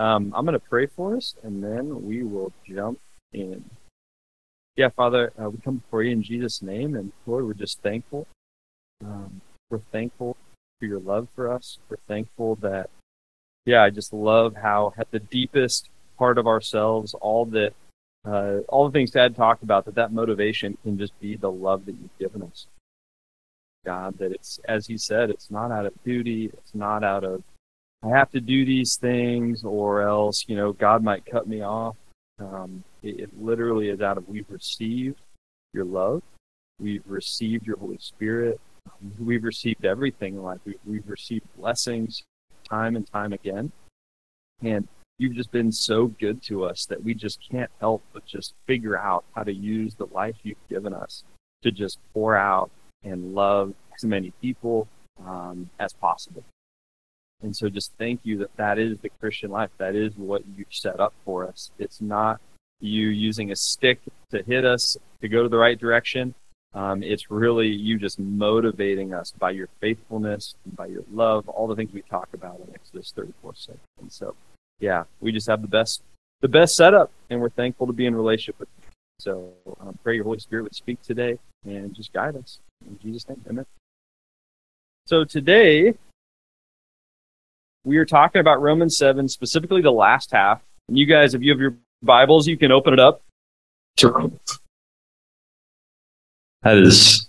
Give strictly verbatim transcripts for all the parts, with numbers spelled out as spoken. Um, I'm going to pray for us, and then we will jump in. Yeah, Father, uh, we come before you in Jesus' name, and Lord, we're just thankful. Um, we're thankful for your love for us. We're thankful that, yeah, I just love how at the deepest part of ourselves, all that, uh, all the things Dad talked about, that that motivation can just be the love that you've given us. God, that it's, as he said, it's not out of duty, it's not out of, I have to do these things or else, you know, God might cut me off. Um, it, it literally is out of, we've received your love. We've received your Holy Spirit. We've received everything in life. We've, we've received blessings time and time again. And you've just been so good to us that we just can't help but just figure out how to use the life you've given us to just pour out and love as many people um, as possible. And so just thank you that that is the Christian life. That is what you set up for us. It's not you using a stick to hit us to go to the right direction. Um, it's really you just motivating us by your faithfulness, and by your love, all the things we talk about in Exodus thirty-four six. And so, yeah, we just have the best the best setup, and we're thankful to be in relationship with you. So um, pray your Holy Spirit would speak today and just guide us. In Jesus' name, amen. So today, we are talking about Romans seven, specifically the last half. And you guys, if you have your Bibles, you can open it up to Romans. That is,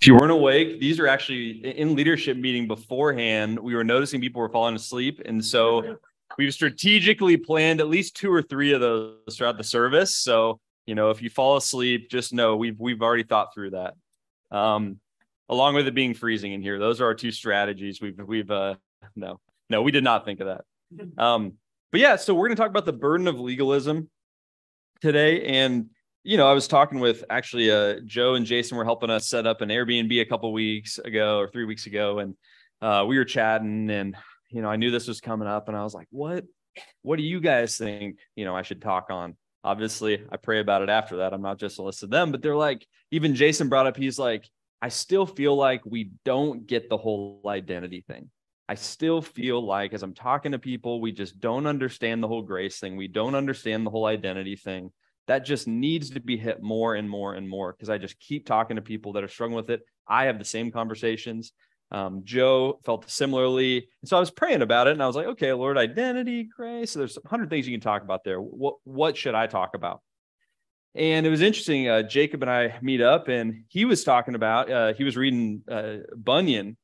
if you weren't awake, these are actually in leadership meeting beforehand. We were noticing people were falling asleep. And so we've strategically planned at least two or three of those throughout the service. So, you know, if you fall asleep, just know we've, we've already thought through that. Um, along with it being freezing in here. Those are our two strategies. We've, we've, uh, no. No, we did not think of that. Um, but yeah, so we're going to talk about the burden of legalism today. And, you know, I was talking with actually uh, Joe and Jason were helping us set up an Airbnb a couple weeks ago or three weeks ago. And uh, we were chatting and, you know, I knew this was coming up and I was like, what, what do you guys think, you know, I should talk on? Obviously, I pray about it after that. I'm not just a list of them, but they're like, even Jason brought up, he's like, I still feel like we don't get the whole identity thing. I still feel like as I'm talking to people, we just don't understand the whole grace thing. We don't understand the whole identity thing. That just needs to be hit more and more and more because I just keep talking to people that are struggling with it. I have the same conversations. Um, Joe felt similarly. And so I was praying about it and I was like, okay, Lord, identity, grace. So there's a hundred things you can talk about there. What, what should I talk about? And it was interesting. Uh, Jacob and I meet up and he was talking about, uh, he was reading uh, Bunyan.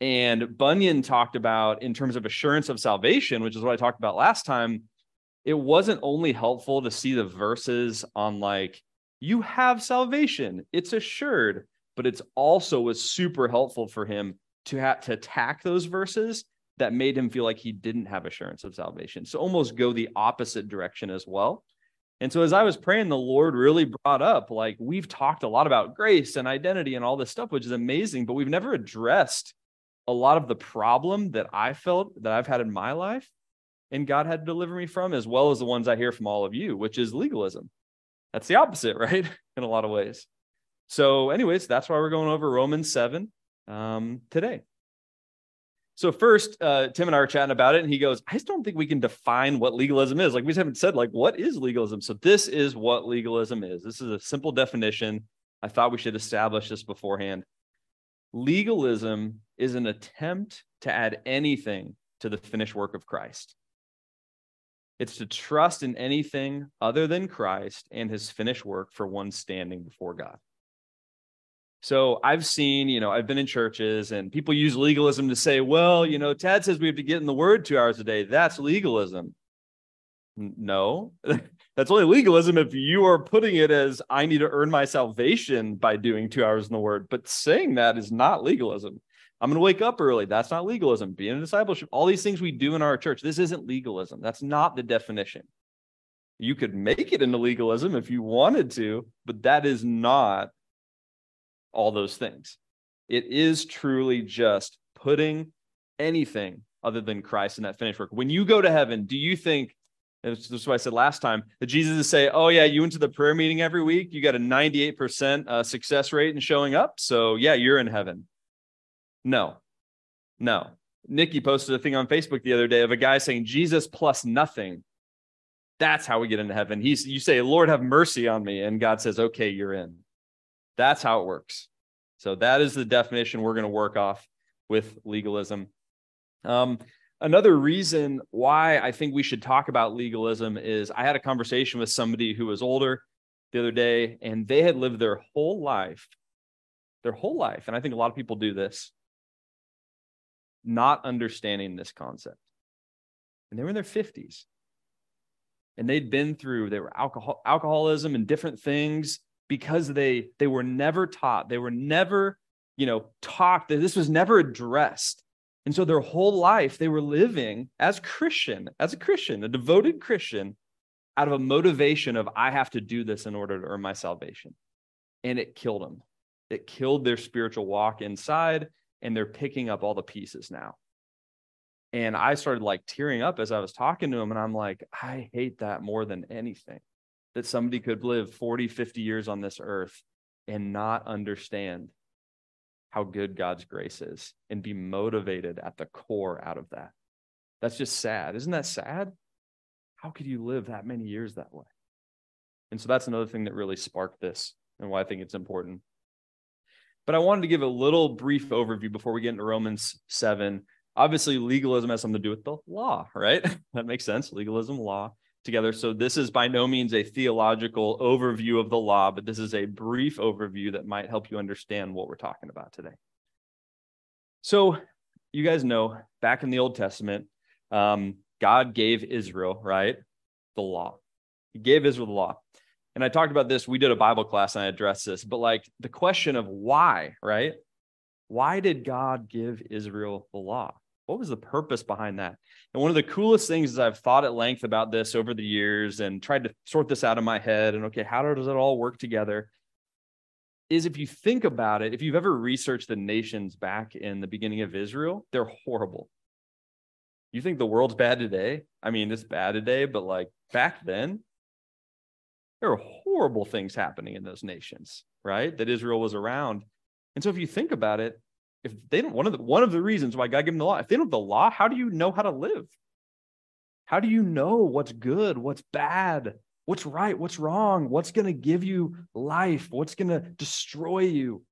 And Bunyan talked about, in terms of assurance of salvation, which is what I talked about last time, it wasn't only helpful to see the verses on like, you have salvation, it's assured, but it's also was super helpful for him to have to attack those verses that made him feel like he didn't have assurance of salvation. So almost go the opposite direction as well. And so as I was praying, the Lord really brought up, like, we've talked a lot about grace and identity and all this stuff, which is amazing, but we've never addressed a lot of the problem that I felt that I've had in my life and God had to deliver me from, as well as the ones I hear from all of you, which is legalism. That's the opposite, right? In a lot of ways. So anyways, that's why we're going over Romans seven um, today. So first, uh, Tim and I were chatting about it and he goes, I just don't think we can define what legalism is. Like we just haven't said like, what is legalism? So this is what legalism is. This is a simple definition. I thought we should establish this beforehand. Legalism is an attempt to add anything to the finished work of Christ. It's to trust in anything other than Christ and his finished work for one's standing before God. So I've seen, you know, I've been in churches and people use legalism to say, well, you know, Tad says we have to get in the word two hours a day. That's legalism. No, that's only legalism if you are putting it as I need to earn my salvation by doing two hours in the word. But saying that is not legalism. I'm going to wake up early. That's not legalism. Being a discipleship, all these things we do in our church, this isn't legalism. That's not the definition. You could make it into legalism if you wanted to, but that is not all those things. It is truly just putting anything other than Christ in that finished work. When you go to heaven, do you think, and this is what I said last time, that Jesus is saying, oh yeah, you went to the prayer meeting every week. You got a ninety-eight percent uh, success rate in showing up. So yeah, you're in heaven. No, no. Nikki posted a thing on Facebook the other day of a guy saying Jesus plus nothing. That's how we get into heaven. He's, you say, Lord, have mercy on me. And God says, okay, you're in. That's how it works. So that is the definition we're going to work off with legalism. Um, another reason why I think we should talk about legalism is I had a conversation with somebody who was older the other day, and they had lived their whole life, their whole life. And I think a lot of people do this, not understanding this concept. And they were in their fifties. And they'd been through, they were alcohol, alcoholism and different things because they, they were never taught. They were never, you know, taught that this was never addressed. And so their whole life, they were living as Christian, as a Christian, a devoted Christian, out of a motivation of, I have to do this in order to earn my salvation. And it killed them. It killed their spiritual walk inside, and they're picking up all the pieces now. And I started like tearing up as I was talking to him. And I'm like, I hate that more than anything, that somebody could live forty, fifty years on this earth and not understand how good God's grace is and be motivated at the core out of that. That's just sad. Isn't that sad? How could you live that many years that way? And so that's another thing that really sparked this and why I think it's important. But I wanted to give a little brief overview before we get into Romans seven. Obviously, legalism has something to do with the law, right? That makes sense. Legalism, law together. So this is by no means a theological overview of the law, but this is a brief overview that might help you understand what we're talking about today. So you guys know, back in the Old Testament, um, God gave Israel, right, the law. He gave Israel the law. And I talked about this. We did a Bible class, and I addressed this. But like the question of why, right? Why did God give Israel the law? What was the purpose behind that? And one of the coolest things is I've thought at length about this over the years and tried to sort this out in my head. And okay, how does it all work together? Is if you think about it, if you've ever researched the nations back in the beginning of Israel, they're horrible. You think the world's bad today? I mean, it's bad today, but like back then, there were horrible things happening in those nations, right? That Israel was around. And so if you think about it, if they don't, one of the one of the reasons why God gave them the law, if they don't have the law, how do you know how to live? How do you know what's good, what's bad, what's right, what's wrong, what's going to give you life, what's going to destroy you?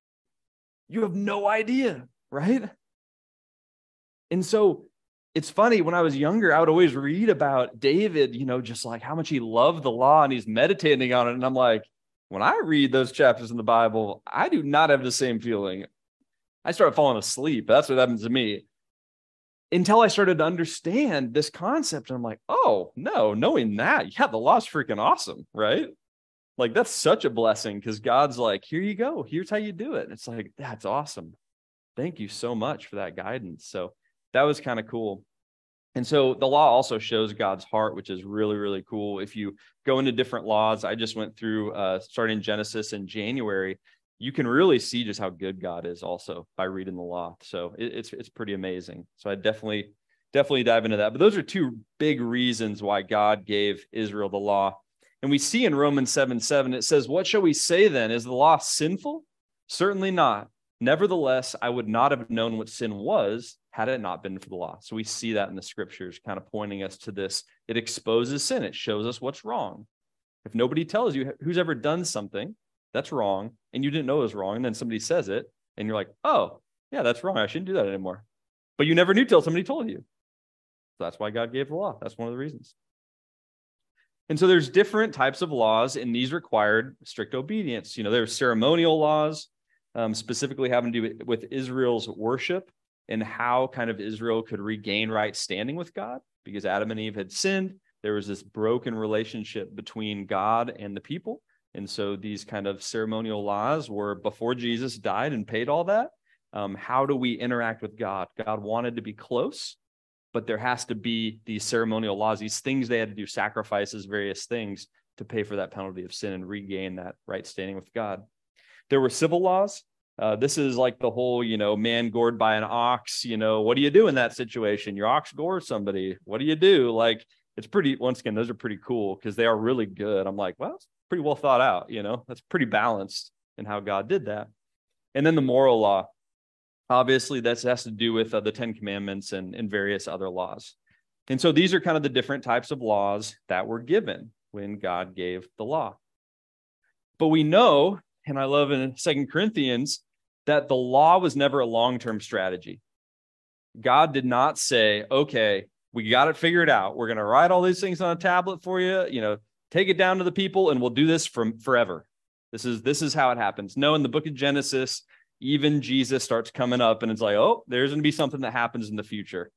You have no idea, right? And so it's funny, when I was younger, I would always read about David, you know, just like how much he loved the law and he's meditating on it. And I'm like, when I read those chapters in the Bible, I do not have the same feeling. I started falling asleep. That's what happens to me. Until I started to understand this concept. And I'm like, oh, no, knowing that, yeah, the law's freaking awesome, right? Like, that's such a blessing because God's like, here you go. Here's how you do it. And it's like, that's awesome. Thank you so much for that guidance. So that was kind of cool. And so the law also shows God's heart, which is really, really cool. If you go into different laws, I just went through, uh, starting Genesis in January, you can really see just how good God is also by reading the law. So it, it's it's pretty amazing. So I definitely, definitely dive into that. But those are two big reasons why God gave Israel the law. And we see in Romans seven, seven, it says, what shall we say then? Is the law sinful? Certainly not. Nevertheless, I would not have known what sin was had it not been for the law. So we see that in the scriptures kind of pointing us to this. It exposes sin. It shows us what's wrong. If nobody tells you who's ever done something that's wrong and you didn't know it was wrong, and then somebody says it and you're like, oh, yeah, that's wrong. I shouldn't do that anymore. But you never knew till somebody told you. So that's why God gave the law. That's one of the reasons. And so there's different types of laws, and these required strict obedience. You know, there's ceremonial laws, um, specifically having to do with Israel's worship and how kind of Israel could regain right standing with God, because Adam and Eve had sinned. There was this broken relationship between God and the people. And so these kind of ceremonial laws were before Jesus died and paid all that. Um, how do we interact with God? God wanted to be close, but there has to be these ceremonial laws, these things they had to do, sacrifices, various things to pay for that penalty of sin and regain that right standing with God. There were civil laws. Uh, this is like the whole, you know, man gored by an ox, you know, what do you do in that situation? Your ox gores somebody. What do you do? Like, it's pretty, once again, those are pretty cool because they are really good. I'm like, well, it's pretty well thought out, you know, that's pretty balanced in how God did that. And then the moral law, Obviously, that has to do with uh, the Ten Commandments and, and various other laws. And so these are kind of the different types of laws that were given when God gave the law. But we know, and I love in Second Corinthians, that the law was never a long-term strategy. God did not say, okay, we got it figured out. We're going to write all these things on a tablet for you, you know, take it down to the people, and we'll do this from forever. This is, this is how it happens. No, in the book of Genesis, even Jesus starts coming up and it's like, oh, there's going to be something that happens in the future.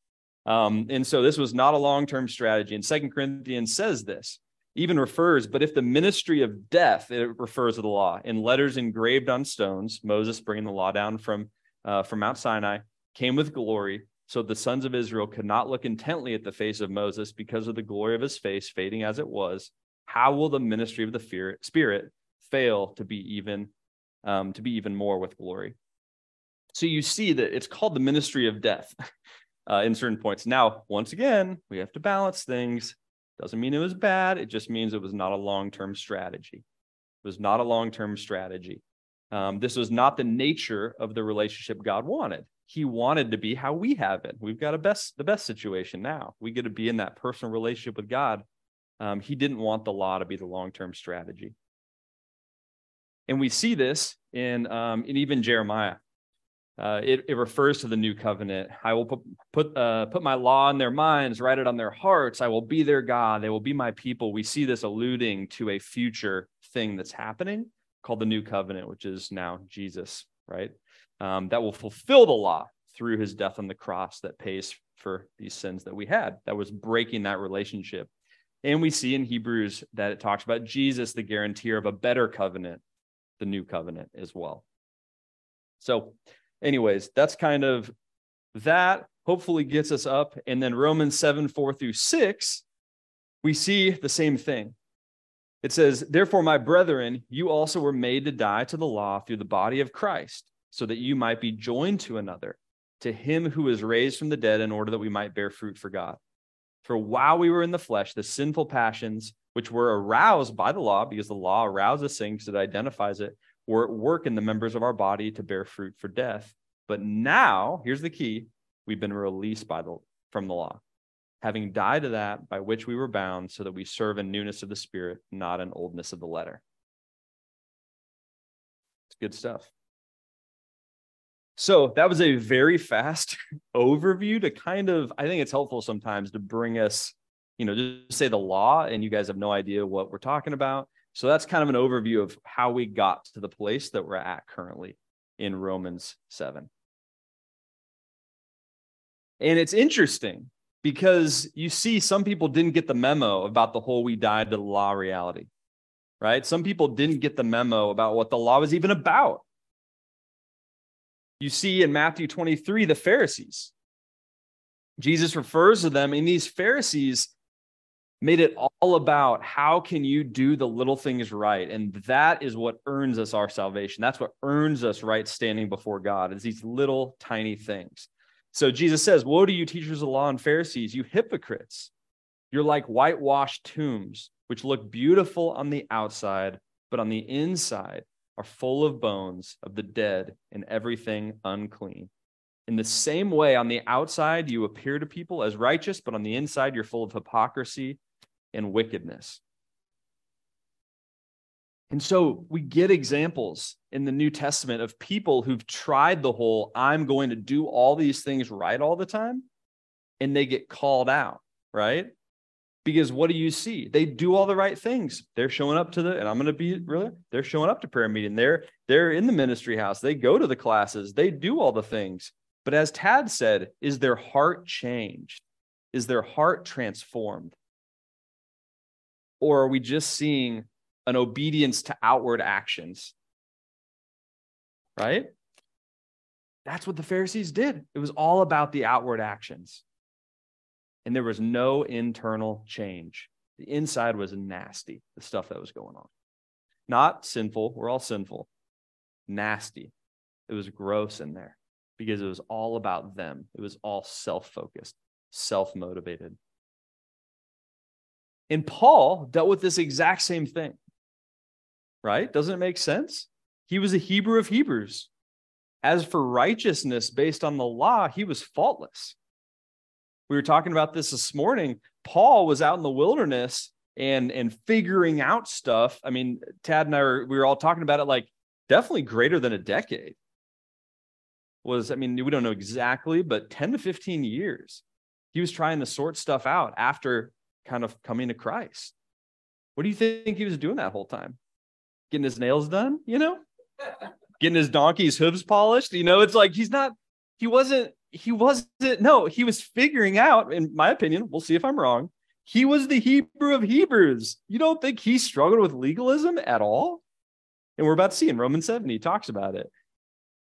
Um, and so this was not a long-term strategy. And Second Corinthians says this, even refers, but if the ministry of death, it refers to the law in letters engraved on stones, Moses bringing the law down from, uh, from Mount Sinai, came with glory. So the sons of Israel could not look intently at the face of Moses because of the glory of his face fading as it was. How will the ministry of the Spirit fail to be even Um, to be even more with glory? So you see that it's called the ministry of death uh, in certain points. Now, once again, we have to balance things. Doesn't mean it was bad. It just means it was not a long-term strategy. It was not a long-term strategy. Um, this was not the nature of the relationship God wanted. He wanted to be how we have it. We've got a best, the best situation now. We get to be in that personal relationship with God. Um, he didn't want the law to be the long-term strategy. And we see this in, um, in even Jeremiah. Uh, it, it refers to the new covenant. I will put put, uh, put my law in their minds, write it on their hearts. I will be their God. They will be my people. We see this alluding to a future thing that's happening called the new covenant, which is now Jesus, right? Um, that will fulfill the law through his death on the cross that pays for these sins that we had, that was breaking that relationship. And we see in Hebrews that it talks about Jesus, the guarantor of a better covenant, the new covenant as well. So anyways, that's kind of that. Hopefully gets us up. And then Romans seven, four through six, we see the same thing. It says, therefore, my brethren, you also were made to die to the law through the body of Christ, so that you might be joined to another, to him who is raised from the dead, in order that we might bear fruit for God. For while we were in the flesh, the sinful passions which were aroused by the law, because the law arouses things, it identifies it, were at work in the members of our body to bear fruit for death. But now, here's the key, we've been released by the, from the law, having died to that by which we were bound, so that we serve in newness of the Spirit, not in oldness of the letter. It's good stuff. So that was a very fast overview to kind of, I think it's helpful sometimes to bring us, you know, just say the law and you guys have no idea what we're talking about. So that's kind of an overview of how we got to the place that we're at currently in Romans seven. And it's interesting because you see some people didn't get the memo about the whole we died to the law reality, right? Some people didn't get the memo about what the law was even about. You see in Matthew twenty-three, the Pharisees. Jesus refers to them, and these Pharisees made it all about how can you do the little things right? And that is what earns us our salvation. That's what earns us right standing before God, is these little tiny things. So Jesus says, woe to you, teachers of the law and Pharisees, you hypocrites. You're like whitewashed tombs, which look beautiful on the outside, but on the inside are full of bones of the dead and everything unclean. In the same way, on the outside, you appear to people as righteous, but on the inside, you're full of hypocrisy and wickedness. And so we get examples in the New Testament of people who've tried the whole, I'm going to do all these things right all the time, and they get called out, right? Because what do you see? They do all the right things. They're showing up to the, and I'm going to be really, they're showing up to prayer meeting. They're, they're in the ministry house. They go to the classes. They do all the things. But as Tad said, is their heart changed? Is their heart transformed? Or are we just seeing an obedience to outward actions? Right? That's what the Pharisees did. It was all about the outward actions. And there was no internal change. The inside was nasty, the stuff that was going on. Not sinful. We're all sinful. Nasty. It was gross in there. Because it was all about them. It was all self-focused, self-motivated. And Paul dealt with this exact same thing, right? Doesn't it make sense? He was a Hebrew of Hebrews. As for righteousness based on the law, he was faultless. We were talking about this this morning. Paul was out in the wilderness and, and figuring out stuff. I mean, Tad and I were, we were all talking about it, like definitely greater than a decade. Was, I mean, we don't know exactly, but ten to fifteen years. He was trying to sort stuff out after kind of coming to Christ. What do you think he was doing that whole time? Getting his nails done, you know? Getting his donkey's hooves polished, you know? It's like, he's not, he wasn't, he wasn't, no, he was figuring out, in my opinion, we'll see if I'm wrong, he was the Hebrew of Hebrews. You don't think he struggled with legalism at all? And we're about to see in Romans seven, he talks about it.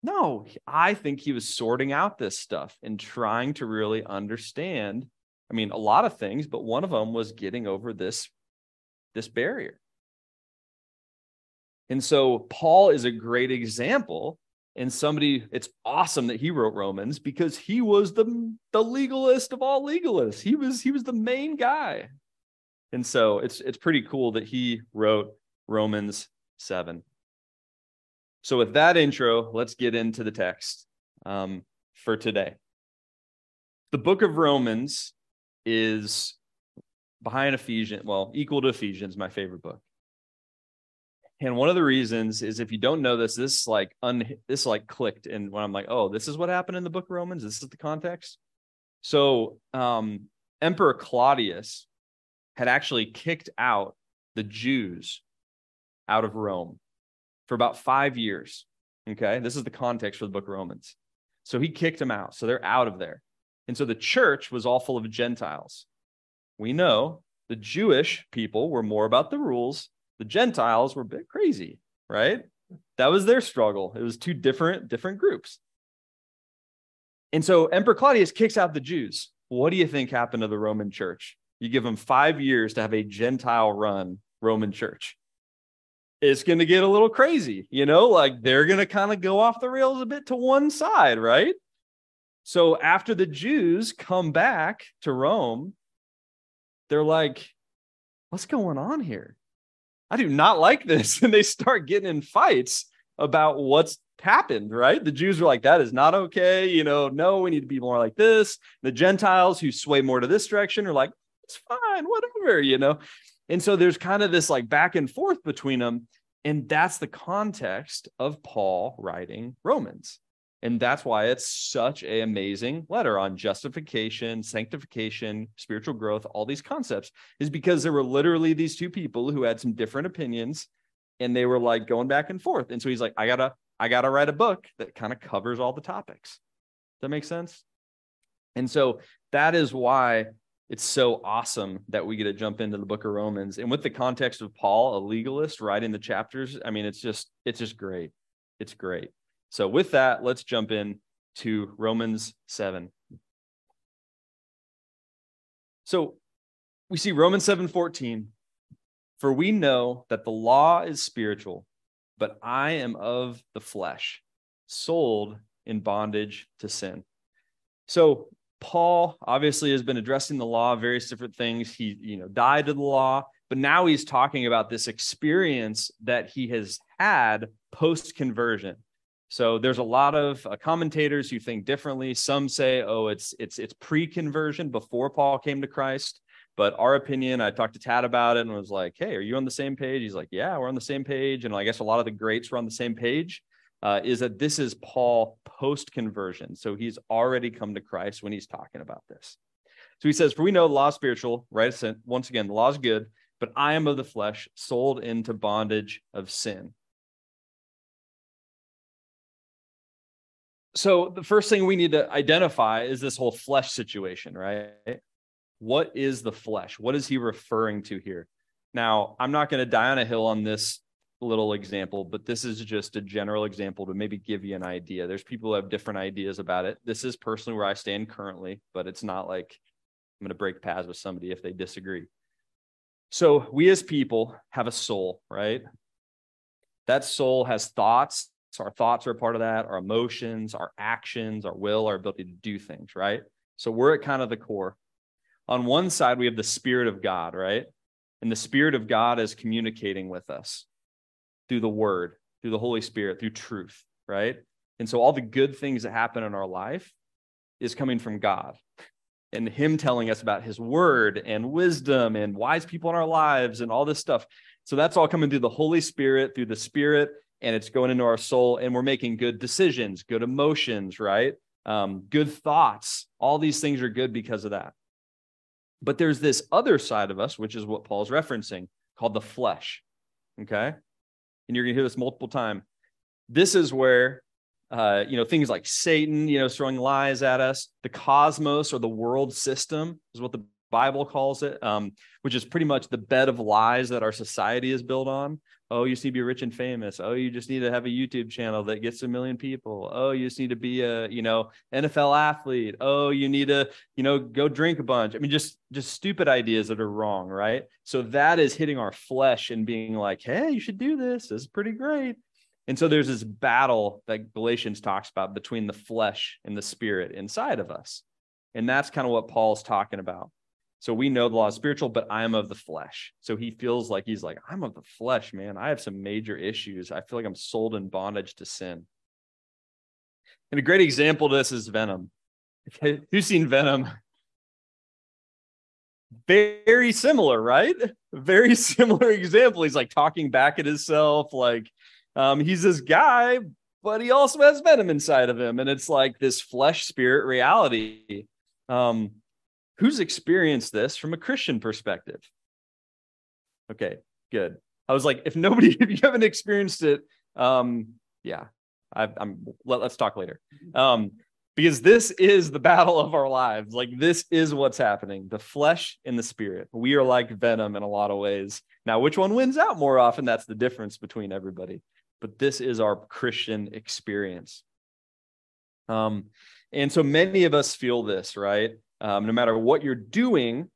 No, I think he was sorting out this stuff and trying to really understand. I mean, a lot of things, but one of them was getting over this, this barrier. And so Paul is a great example, and somebody, it's awesome that he wrote Romans because he was the, the legalist of all legalists. He was, he was the main guy. And so it's, it's pretty cool that he wrote Romans seven. So with that intro, let's get into the text um, for today. The book of Romans is behind Ephesians, well, equal to Ephesians, my favorite book. And one of the reasons is, if you don't know this, this like un, this like clicked, and when I'm like, oh, this is what happened in the book of Romans. This is the context. So um, Emperor Claudius had actually kicked out the Jews out of Rome for about five years. Okay. This is the context for the book of Romans. So he kicked them out. So they're out of there. And so the church was all full of Gentiles. We know the Jewish people were more about the rules. The Gentiles were a bit crazy, right? That was their struggle. It was two different, different groups. And so Emperor Claudius kicks out the Jews. What do you think happened to the Roman church? You give them five years to have a Gentile run Roman church. It's going to get a little crazy, you know, like they're going to kind of go off the rails a bit to one side, right? So after the Jews come back to Rome, they're like, what's going on here? I do not like this. And they start getting in fights about what's happened, right? The Jews are like, that is not okay. You know, no, we need to be more like this. The Gentiles, who sway more to this direction, are like, it's fine, whatever, you know? And so there's kind of this like back and forth between them. And that's the context of Paul writing Romans. And that's why it's such an amazing letter on justification, sanctification, spiritual growth, all these concepts, is because there were literally these two people who had some different opinions, and they were like going back and forth. And so he's like, I gotta, I gotta write a book that kind of covers all the topics. Does that make sense? And so that is why it's so awesome that we get to jump into the book of Romans. And with the context of Paul, a legalist, writing the chapters, I mean, it's just, it's just great. It's great. So with that, let's jump in to Romans seven. So we see Romans seven fourteen, for we know that the law is spiritual, but I am of the flesh, sold in bondage to sin. So Paul obviously has been addressing the law, various different things. He, you know, died to the law, but now he's talking about this experience that he has had post-conversion. So there's a lot of uh, commentators who think differently. Some say, oh, it's it's it's pre-conversion, before Paul came to Christ. But our opinion, I talked to Tad about it and was like, hey, are you on the same page? He's like, yeah, we're on the same page. And I guess a lot of the greats were on the same page, uh, is that this is Paul post-conversion. So he's already come to Christ when he's talking about this. So he says, for we know the law is spiritual, right? Once again, the law is good, but I am of the flesh, sold into bondage of sin. So the first thing we need to identify is this whole flesh situation, right? What is the flesh? What is he referring to here? Now, I'm not going to die on a hill on this little example, but this is just a general example to maybe give you an idea. There's people who have different ideas about it. This is personally where I stand currently, but it's not like I'm going to break paths with somebody if they disagree. So we as people have a soul, right? That soul has thoughts. So our thoughts are a part of that, our emotions, our actions, our will, our ability to do things, right? So we're at kind of the core. On one side, we have the Spirit of God, right? And the Spirit of God is communicating with us through the Word, through the Holy Spirit, through truth, right? And so all the good things that happen in our life is coming from God and him telling us about his word and wisdom and wise people in our lives and all this stuff. So that's all coming through the Holy Spirit, through the Spirit, and it's going into our soul, and we're making good decisions, good emotions, right? Um, good thoughts. All these things are good because of that. But there's this other side of us, which is what Paul's referencing, called the flesh, okay? And you're going to hear this multiple times. This is where, uh, you know, things like Satan, you know, throwing lies at us, the cosmos or the world system is what the Bible calls it, um, which is pretty much the bed of lies that our society is built on. Oh, you just need to be rich and famous. Oh, you just need to have a YouTube channel that gets a million people. Oh, you just need to be a, you know, N F L athlete. Oh, you need to, you know, go drink a bunch. I mean, just, just stupid ideas that are wrong, right? So that is hitting our flesh and being like, hey, you should do this. This is pretty great. And so there's this battle that Galatians talks about between the flesh and the spirit inside of us. And that's kind of what Paul's talking about. So we know the law is spiritual, but I am of the flesh. So he feels like he's like, I'm of the flesh, man. I have some major issues. I feel like I'm sold in bondage to sin. And a great example of this is Venom. Who's seen Venom? Very similar, right? Very similar example. He's like talking back at himself. Like um, he's this guy, but he also has Venom inside of him. And it's like this flesh spirit reality. Um, Who's experienced this from a Christian perspective? Okay, good. I was like, if nobody, if you haven't experienced it, um, yeah, I, I'm. Let, let's talk later, um, because this is the battle of our lives. Like this is what's happening: the flesh and the spirit. We are like Venom in a lot of ways. Now, which one wins out more often? That's the difference between everybody. But this is our Christian experience. Um, and so many of us feel this, right? Um, no matter what you're doing,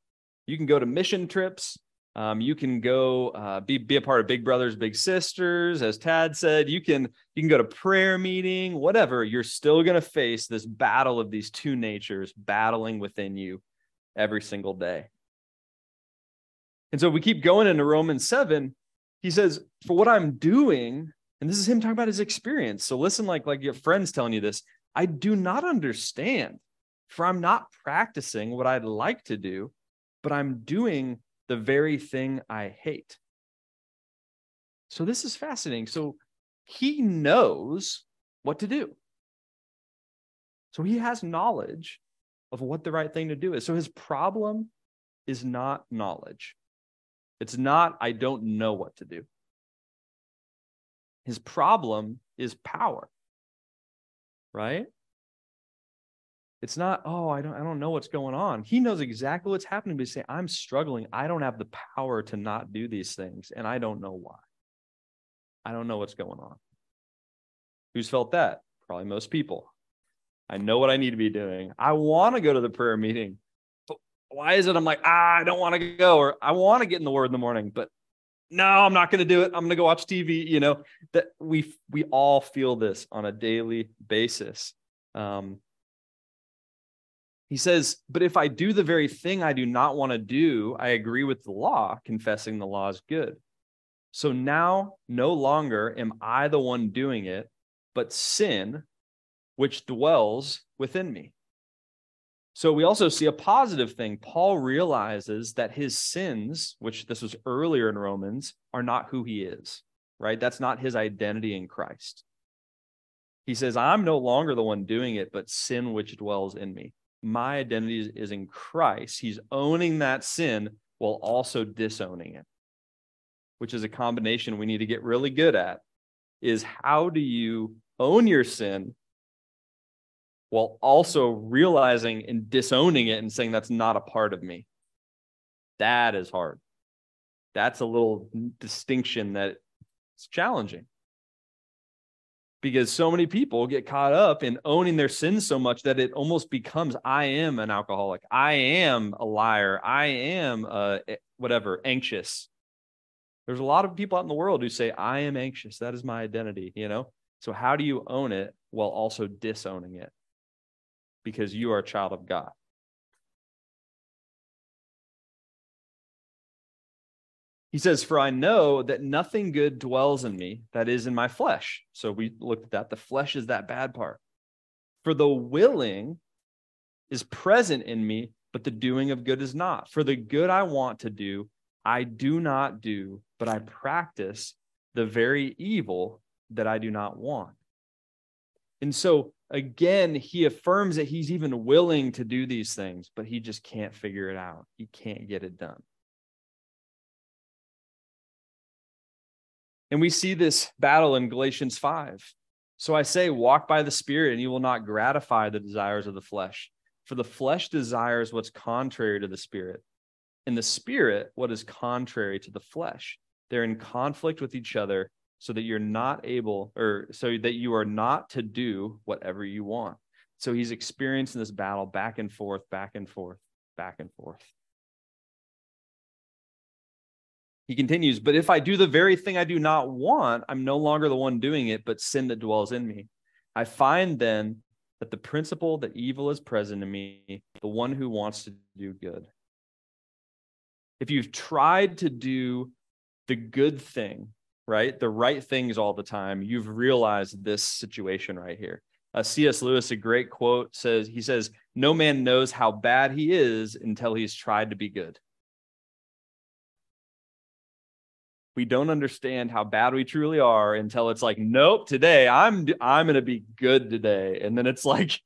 you can go to mission trips. Um, you can go uh, be be a part of Big Brothers, Big Sisters, as Tad said. You can you can go to prayer meeting, whatever. You're still going to face this battle of these two natures battling within you every single day. And so we keep going into Romans seven. He says, "For what I'm doing," and this is him talking about his experience. So listen, like like your friends telling you this. I do not understand. For I'm not practicing what I'd like to do, but I'm doing the very thing I hate. So this is fascinating. So he knows what to do. So he has knowledge of what the right thing to do is. So his problem is not knowledge. It's not, I don't know what to do. His problem is power, right? It's not, oh, I don't, I don't know what's going on. He knows exactly what's happening, but he's saying, I'm struggling. I don't have the power to not do these things, and I don't know why. I don't know what's going on. Who's felt that? Probably most people. I know what I need to be doing. I want to go to the prayer meeting, but why is it I'm like, ah, I don't want to go, or I want to get in the Word in the morning, but no, I'm not going to do it. I'm going to go watch T V. You know, that we we all feel this on a daily basis. Um, He says, but if I do the very thing I do not want to do, I agree with the law, confessing the law is good. So now no longer am I the one doing it, but sin, which dwells within me. So we also see a positive thing. Paul realizes that his sins, which this was earlier in Romans, are not who he is, right? That's not his identity in Christ. He says, I'm no longer the one doing it, but sin, which dwells in me. My identity is in Christ. He's owning that sin while also disowning it, which is a combination we need to get really good at, is how do you own your sin while also realizing and disowning it and saying that's not a part of me? That is hard. That's a little distinction that it's challenging. Because so many people get caught up in owning their sin so much that it almost becomes, I am an alcoholic. I am a liar. I am uh, whatever, anxious. There's a lot of people out in the world who say, I am anxious. That is my identity, you know? So how do you own it while also disowning it? Because you are a child of God. He says, for I know that nothing good dwells in me, that is in my flesh. So we looked at that. The flesh is that bad part. For the willing is present in me, but the doing of good is not. For the good I want to do, I do not do, but I practice the very evil that I do not want. And so again, he affirms that he's even willing to do these things, but he just can't figure it out. He can't get it done. And we see this battle in Galatians five. So I say, walk by the Spirit, and you will not gratify the desires of the flesh. For the flesh desires what's contrary to the Spirit, and the Spirit what is contrary to the flesh. They're in conflict with each other, so that you're not able, or so that you are not to do whatever you want. So he's experiencing this battle back and forth, back and forth, back and forth. He continues, but if I do the very thing I do not want, I'm no longer the one doing it, but sin that dwells in me. I find then that the principle that evil is present in me, the one who wants to do good. If you've tried to do the good thing, right, the right things all the time, you've realized this situation right here. Uh, C S Lewis, a great quote, says, he says, no man knows how bad he is until he's tried to be good. We don't understand how bad we truly are until it's like, nope, today I'm I'm going to be good today. And then it's like,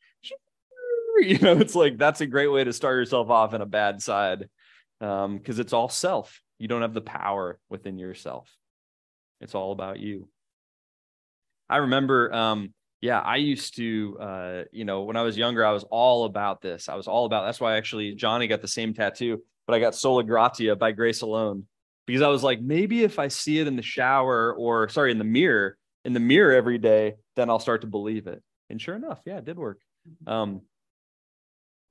you know, it's like, that's a great way to start yourself off on a bad side, um, because it's all self. You don't have the power within yourself. It's all about you. I remember, um, yeah, I used to, uh, you know, when I was younger, I was all about this. I was all about, that's why actually Johnny got the same tattoo, but I got Sola Gratia, by grace alone. Because I was like, maybe if I see it in the shower or sorry, in the mirror, in the mirror every day, then I'll start to believe it. And sure enough, yeah, it did work. Um,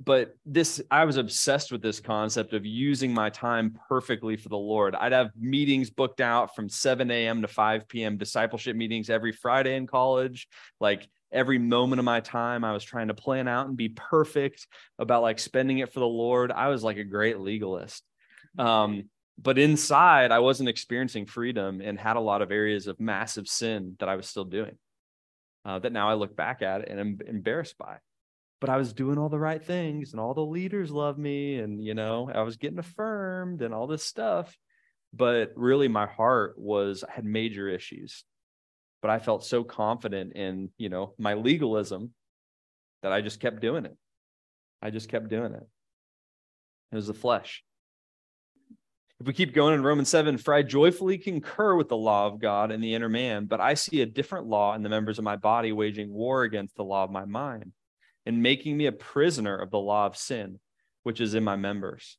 but this, I was obsessed with this concept of using my time perfectly for the Lord. I'd have meetings booked out from seven a.m. to five p.m. discipleship meetings every Friday in college. Like every moment of my time, I was trying to plan out and be perfect about like spending it for the Lord. I was like a great legalist. Um, But inside, I wasn't experiencing freedom and had a lot of areas of massive sin that I was still doing uh, that now I look back at and am embarrassed by. But I was doing all the right things and all the leaders loved me and, you know, I was getting affirmed and all this stuff. But really, my heart was, I had major issues. But I felt so confident in, you know, my legalism that I just kept doing it. I just kept doing it. It was the flesh. If we keep going in Romans seven, for I joyfully concur with the law of God in the inner man, but I see a different law in the members of my body waging war against the law of my mind and making me a prisoner of the law of sin, which is in my members.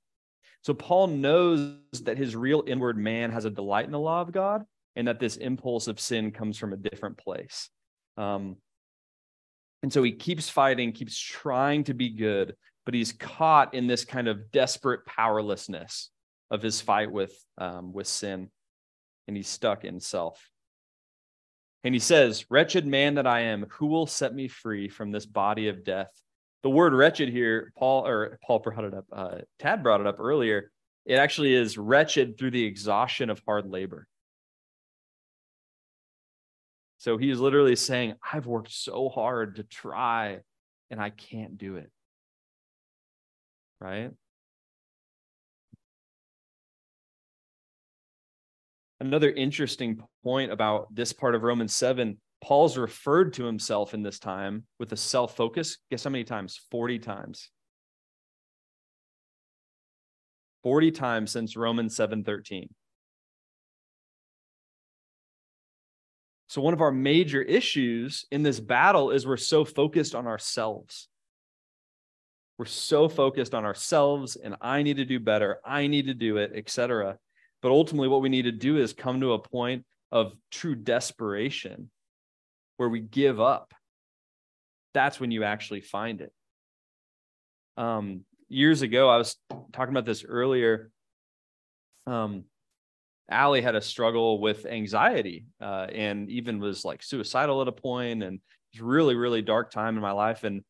So Paul knows that his real inward man has a delight in the law of God and that this impulse of sin comes from a different place. Um, and so he keeps fighting, keeps trying to be good, but he's caught in this kind of desperate powerlessness of his fight with um, with sin, and he's stuck in self. And he says, wretched man that I am, who will set me free from this body of death? The word wretched here, Paul or Paul brought it up, uh, Tad brought it up earlier. It actually is wretched through the exhaustion of hard labor. So he's literally saying, I've worked so hard to try, and I can't do it. Right? Another interesting point about this part of Romans seven, Paul's referred to himself in this time with a self-focus. Guess how many times? forty times. forty times since Romans seven thirteen. So one of our major issues in this battle is we're so focused on ourselves. We're so focused on ourselves and I need to do better. I need to do it, et cetera. But ultimately, what we need to do is come to a point of true desperation where we give up. That's when you actually find it. Um, years ago, I was talking about this earlier. Um, Allie had a struggle with anxiety uh, and even was like suicidal at a point. And it's really, really dark time in my life. And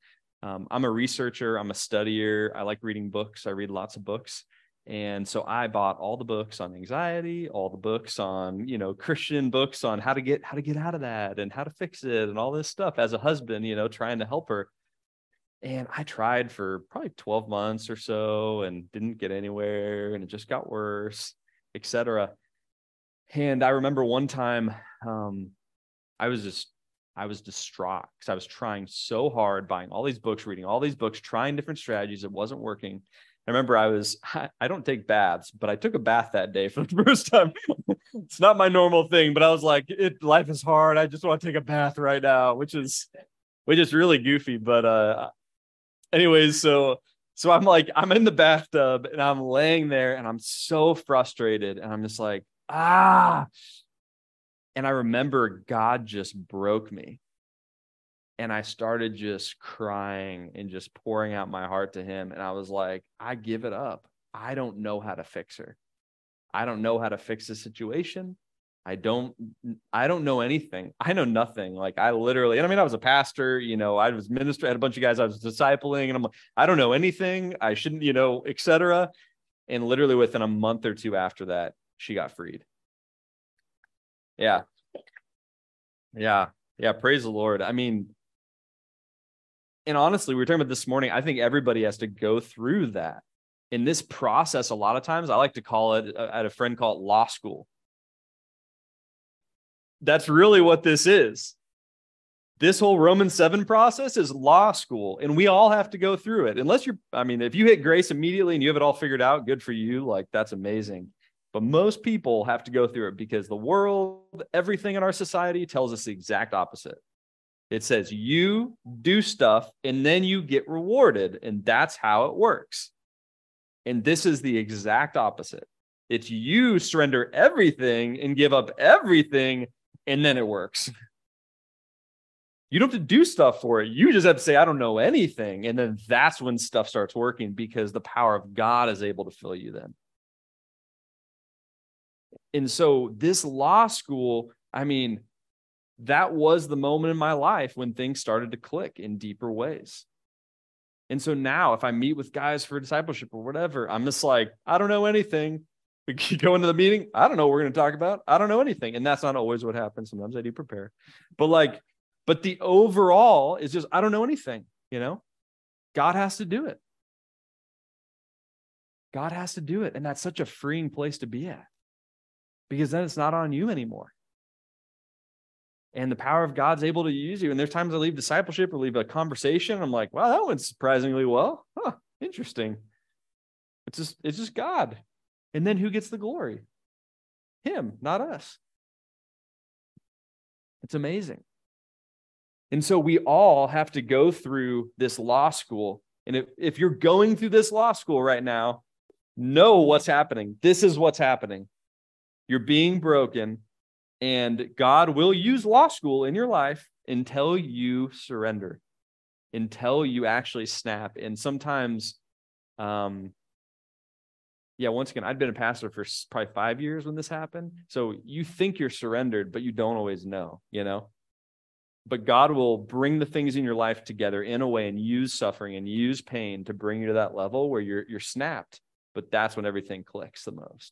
um, I'm a researcher. I'm a studier. I like reading books. I read lots of books. And so I bought all the books on anxiety, all the books on, you know, Christian books on how to get, how to get out of that and how to fix it and all this stuff as a husband, you know, trying to help her. And I tried for probably twelve months or so and didn't get anywhere, and it just got worse, et cetera. And I remember one time um, I was just, I was distraught because I was trying so hard, buying all these books, reading all these books, trying different strategies. It wasn't working. I remember I was, I, I don't take baths, but I took a bath that day for the first time. It's not my normal thing, but I was like, it, life is hard. I just want to take a bath right now, which is, which is really goofy. But uh, anyways, so, so I'm like, I'm in the bathtub and I'm laying there and I'm so frustrated and I'm just like, ah, and I remember God just broke me. And I started just crying and just pouring out my heart to him. And I was like, I give it up. I don't know how to fix her. I don't know how to fix the situation. I don't, I don't know anything. I know nothing. Like I literally, and I mean, I was a pastor, you know, I was minister, I had a bunch of guys I was discipling, and I'm like, I don't know anything. I shouldn't, you know, et cetera. And literally within a month or two after that, she got freed. Yeah. Yeah. Yeah. Praise the Lord. I mean, and honestly, we were talking about this morning, I think everybody has to go through that. In this process, a lot of times, I like to call it, I had a friend call it law school. That's really what this is. This whole Romans seven process is law school, and we all have to go through it. Unless you're, I mean, if you hit grace immediately and you have it all figured out, good for you. Like, that's amazing. But most people have to go through it because the world, everything in our society tells us the exact opposite. It says you do stuff and then you get rewarded, and that's how it works. And this is the exact opposite. It's you surrender everything and give up everything, and then it works. You don't have to do stuff for it. You just have to say, I don't know anything. And then that's when stuff starts working, because the power of God is able to fill you then. And so this law school, I mean, that was the moment in my life when things started to click in deeper ways. And so now if I meet with guys for discipleship or whatever, I'm just like, I don't know anything. We go into the meeting, I don't know what we're going to talk about. I don't know anything. And that's not always what happens. Sometimes I do prepare. But like, but the overall is just, I don't know anything, you know? God has to do it. God has to do it. And that's such a freeing place to be at, because then it's not on you anymore. And the power of God's able to use you. And there's times I leave discipleship or leave a conversation, I'm like, wow, that went surprisingly well. Huh, interesting. It's just, it's just God. And then who gets the glory? Him, not us. It's amazing. And so we all have to go through this law school. And if, if you're going through this law school right now, know what's happening. This is what's happening. You're being broken. And God will use law school in your life until you surrender, until you actually snap. And sometimes, um, yeah, once again, I'd been a pastor for probably five years when this happened. So you think you're surrendered, but you don't always know, you know? But God will bring the things in your life together in a way and use suffering and use pain to bring you to that level where you're you're snapped. But that's when everything clicks the most.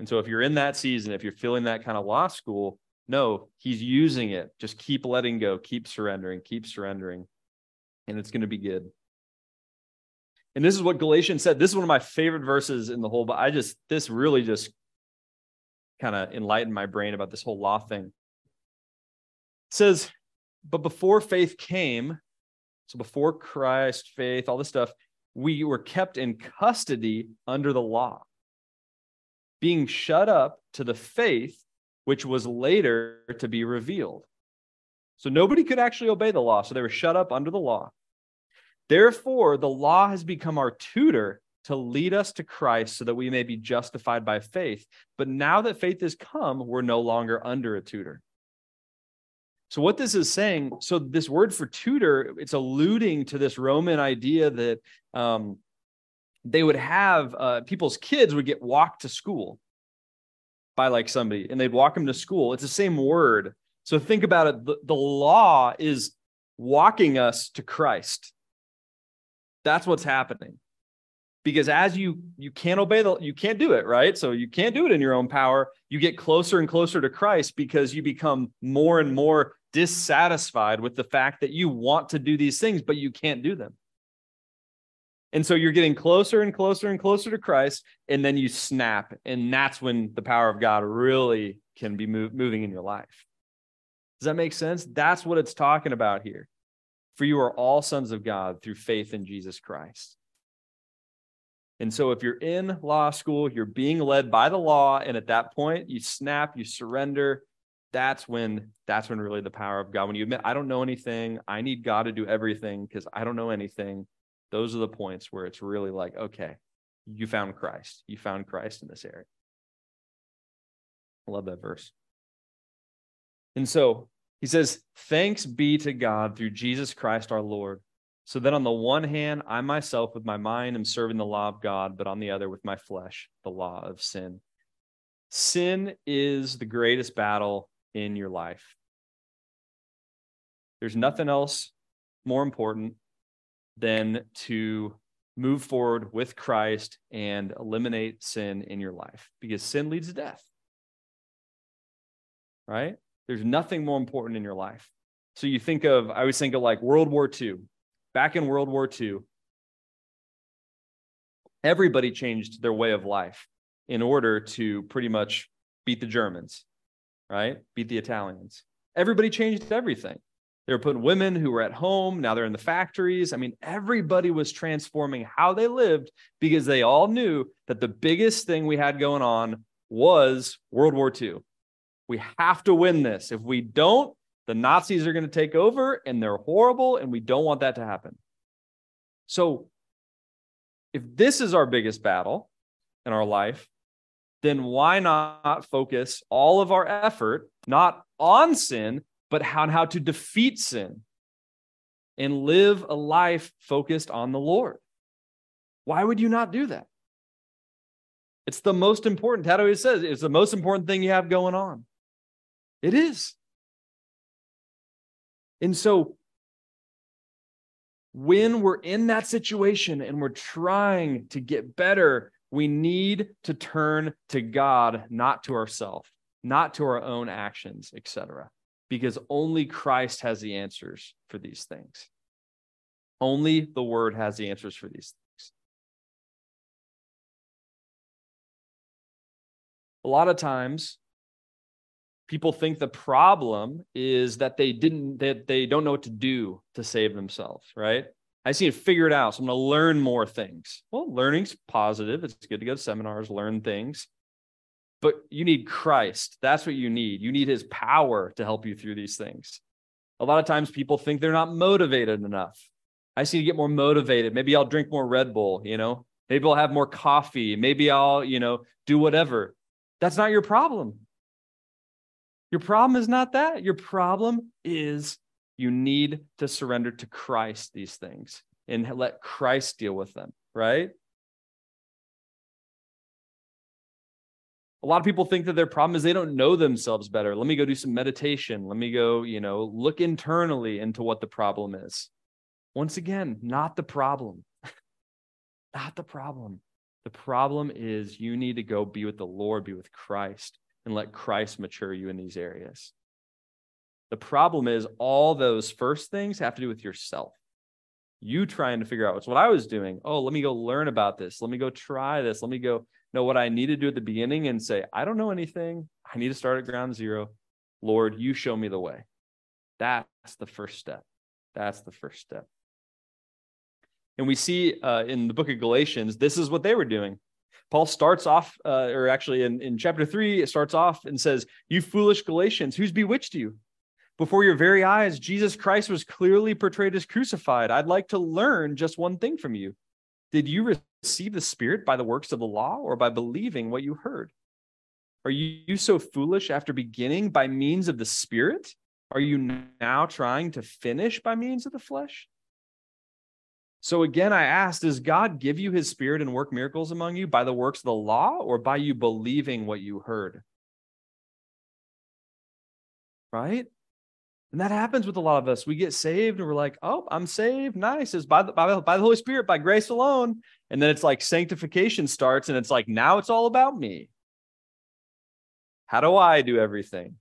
And so if you're in that season, if you're feeling that kind of law school, no, he's using it. Just keep letting go, keep surrendering, keep surrendering, and it's going to be good. And this is what Galatians said. This is one of my favorite verses in the whole, but I just, this really just kind of enlightened my brain about this whole law thing. It says, but before faith came, so before Christ, faith, all this stuff, we were kept in custody under the law, being shut up to the faith, which was later to be revealed. So nobody could actually obey the law, so they were shut up under the law. Therefore, the law has become our tutor to lead us to Christ so that we may be justified by faith. But now that faith has come, we're no longer under a tutor. So what this is saying, so this word for tutor, it's alluding to this Roman idea that um, they would have uh, people's kids would get walked to school by like somebody, and they'd walk them to school. It's the same word. So think about it. The, the law is walking us to Christ. That's what's happening. Because as you you can't obey the you can't do it, right? So you can't do it in your own power. You get closer and closer to Christ because you become more and more dissatisfied with the fact that you want to do these things, but you can't do them. And so you're getting closer and closer and closer to Christ, and then you snap. And that's when the power of God really can be move, moving in your life. Does that make sense? That's what it's talking about here. For you are all sons of God through faith in Jesus Christ. And so if you're in law school, you're being led by the law. And at that point, you snap, you surrender. That's when, that's when really the power of God, when you admit, I don't know anything, I need God to do everything because I don't know anything. Those are the points where it's really like, okay, you found Christ. You found Christ in this area. I love that verse. And so he says, thanks be to God through Jesus Christ, our Lord. So then on the one hand, I myself with my mind am serving the law of God, but on the other with my flesh, the law of sin. Sin is the greatest battle in your life. There's nothing else more important than to move forward with Christ and eliminate sin in your life, because sin leads to death, right? There's nothing more important in your life. So you think of, I always think of like World War Two. Back in World War Two, everybody changed their way of life in order to pretty much beat the Germans, right? Beat the Italians. Everybody changed everything. They were putting women who were at home. Now they're in the factories. I mean, everybody was transforming how they lived because they all knew that the biggest thing we had going on was World War Two. We have to win this. If we don't, the Nazis are going to take over, and they're horrible, and we don't want that to happen. So if this is our biggest battle in our life, then why not focus all of our effort, not on sin, but on how to defeat sin and live a life focused on the Lord? Why would you not do that? It's the most important. Ted always says it's the most important thing you have going on. It is. And so when we're in that situation and we're trying to get better, we need to turn to God, not to ourselves, not to our own actions, et cetera, because only Christ has the answers for these things. Only the Word has the answers for these things. A lot of times, people think the problem is that they didn't, that they don't know what to do to save themselves, right? I just need to figure it out. So I'm going to learn more things. Well, learning's positive. It's good to go to seminars, learn things. But you need Christ. That's what you need. You need His power to help you through these things. A lot of times people think they're not motivated enough. I just need to get more motivated. Maybe I'll drink more Red Bull, you know? Maybe I'll have more coffee. Maybe I'll, you know, do whatever. That's not your problem. Your problem is not that. Your problem is you need to surrender to Christ these things and let Christ deal with them, right? A lot of people think that their problem is they don't know themselves better. Let me go do some meditation. Let me go, you know, look internally into what the problem is. Once again, not the problem. Not the problem. The problem is you need to go be with the Lord, be with Christ, and let Christ mature you in these areas. The problem is all those first things have to do with yourself. You trying to figure out what's what I was doing. Oh, let me go learn about this. Let me go try this. Let me go know what I need to do at the beginning and say, I don't know anything. I need to start at ground zero. Lord, you show me the way. That's the first step. That's the first step. And we see uh, in the book of Galatians, this is what they were doing. Paul starts off, uh, or actually in, in chapter three, it starts off and says, you foolish Galatians, who's bewitched you? Before your very eyes, Jesus Christ was clearly portrayed as crucified. I'd like to learn just one thing from you. Did you receive the Spirit by the works of the law or by believing what you heard? Are you so foolish after beginning by means of the Spirit? Are you now trying to finish by means of the flesh? So again, I ask, does God give you His Spirit and work miracles among you by the works of the law or by you believing what you heard? Right? And that happens with a lot of us. We get saved and we're like, oh, I'm saved. Nice. It's by the, by, by the Holy Spirit, by grace alone. And then it's like sanctification starts and it's like, now it's all about me. How do I do everything?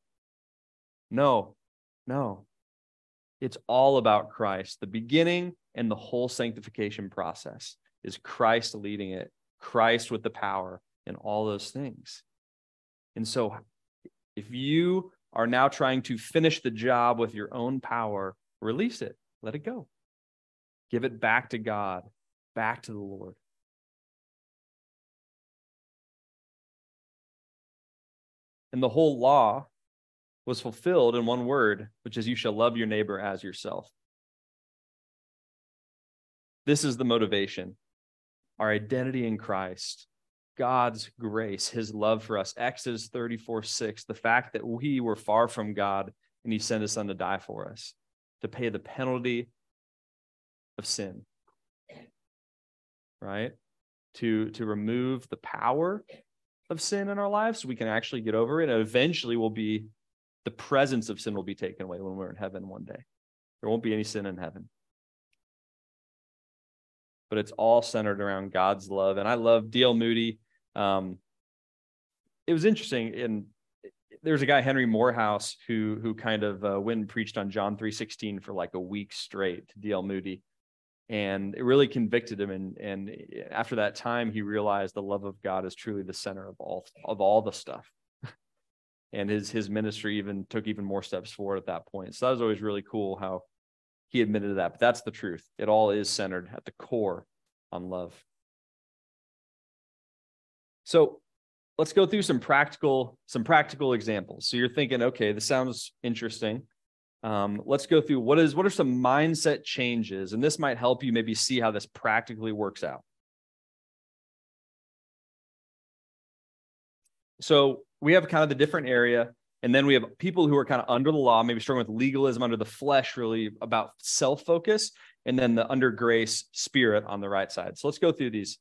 No, no. It's all about Christ. The beginning and the whole sanctification process is Christ leading it, Christ with the power and all those things. And so if you are now trying to finish the job with your own power, release it, let it go. Give it back to God, back to the Lord. And the whole law was fulfilled in one word, which is you shall love your neighbor as yourself. This is the motivation, our identity in Christ, God's grace, his love for us. Exodus thirty-four six, the fact that we were far from God and he sent his son to die for us, to pay the penalty of sin, right? To, to remove the power of sin in our lives so we can actually get over it. And eventually will be the presence of sin will be taken away when we're in heaven one day. There won't be any sin in heaven. But it's all centered around God's love. And I love D L Moody. Um, it was interesting. And there's a guy, Henry Morehouse, who who kind of uh, went and preached on John three sixteen for like a week straight to D L Moody. And it really convicted him. And, and after that time, he realized the love of God is truly the center of all of all the stuff. And his his ministry even took even more steps forward at that point. So that was always really cool how he admitted to that. But that's the truth. It all is centered at the core on love. So let's go through some practical some practical examples. So you're thinking, okay, this sounds interesting. Um, let's go through what is what are some mindset changes, and this might help you maybe see how this practically works out. So we have kind of the different area, and then we have people who are kind of under the law, maybe struggling with legalism, under the flesh, really about self-focus, and then the under grace spirit on the right side. So let's go through these.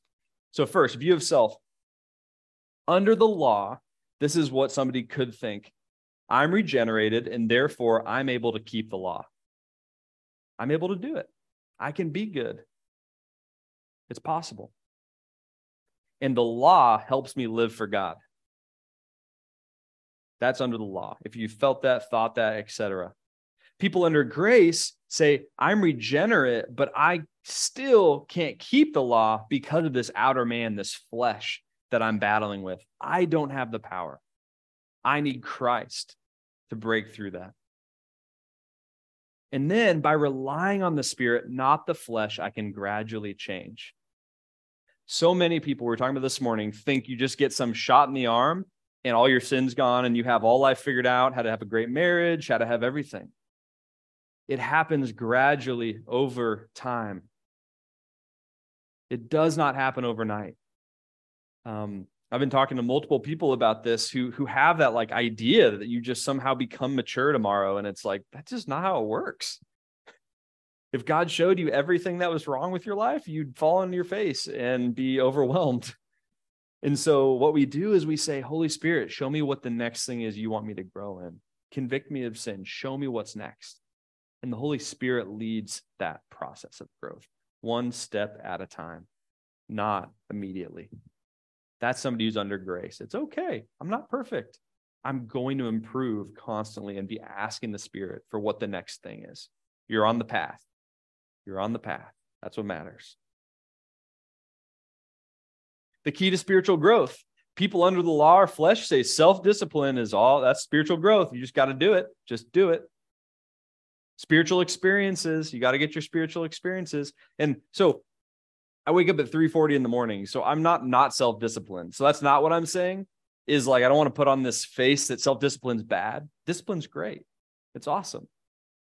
So first, view of self. Under the law, this is what somebody could think. I'm regenerated, and therefore I'm able to keep the law. I'm able to do it. I can be good. It's possible. And the law helps me live for God. That's under the law. If you felt that, thought that, et cetera. People under grace say, I'm regenerate, but I still can't keep the law because of this outer man, this flesh that I'm battling with. I don't have the power. I need Christ to break through that. And then by relying on the Spirit, not the flesh, I can gradually change. So many people we were talking about this morning think you just get some shot in the arm and all your sins gone, and you have all life figured out, how to have a great marriage, how to have everything. It happens gradually over time. It does not happen overnight. Um, I've been talking to multiple people about this who, who have that like idea that you just somehow become mature tomorrow, and it's like, that's just not how it works. If God showed you everything that was wrong with your life, you'd fall on your face and be overwhelmed. And so what we do is we say, Holy Spirit, show me what the next thing is you want me to grow in. Convict me of sin. Show me what's next. And the Holy Spirit leads that process of growth, one step at a time, not immediately. That's somebody who's under grace. It's okay. I'm not perfect. I'm going to improve constantly and be asking the Spirit for what the next thing is. You're on the path. You're on the path. That's what matters. The key to spiritual growth. People under the law or flesh say self-discipline is all, that's spiritual growth. You just got to do it. Just do it. Spiritual experiences. You got to get your spiritual experiences. And so I wake up at three forty in the morning. So I'm not not self-disciplined. So that's not what I'm saying is like, I don't want to put on this face that self-discipline is bad. Discipline's great. It's awesome.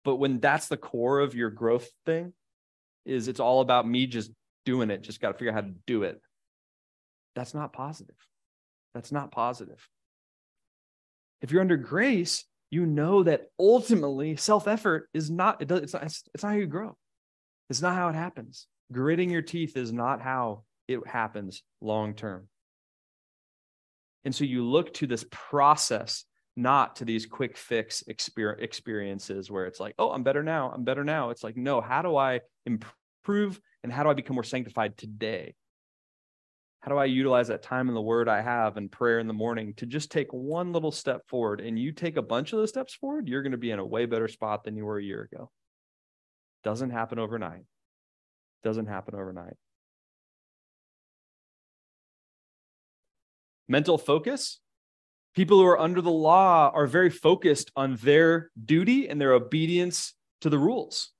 But when that's the core of your growth thing is it's all about me just doing it. Just got to figure out how to do it. That's not positive. That's not positive. If you're under grace, you know that ultimately self-effort is not, it does, it's not, it's not how you grow. It's not how it happens. Gritting your teeth is not how it happens long-term. And so you look to this process not to these quick fix exper- experiences where it's like, oh, I'm better now. I'm better now. It's like, no, how do I improve and how do I become more sanctified today? How do I utilize that time in the word I have and prayer in the morning to just take one little step forward? And you take a bunch of those steps forward, you're going to be in a way better spot than you were a year ago. Doesn't happen overnight. Doesn't happen overnight. Mental focus. People who are under the law are very focused on their duty and their obedience to the rules.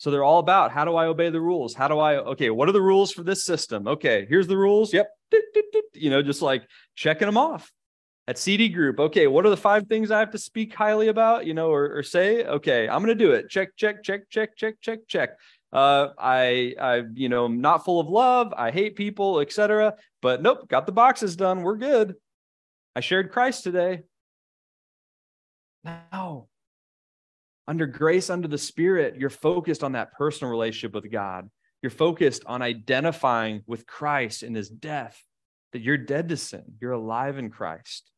So they're all about, how do I obey the rules? How do I, okay, what are the rules for this system? Okay, here's the rules. Yep. You know, just like checking them off. At C D group, okay, what are the five things I have to speak highly about, you know, or, or say? Okay, I'm going to do it. Check, check, check, check, check, check, check. Uh, I, I, you know, I'm not full of love. I hate people, et cetera. But nope, got the boxes done. We're good. I shared Christ today. No. Under grace, under the Spirit, you're focused on that personal relationship with God. You're focused on identifying with Christ in his death, that you're dead to sin. You're alive in Christ.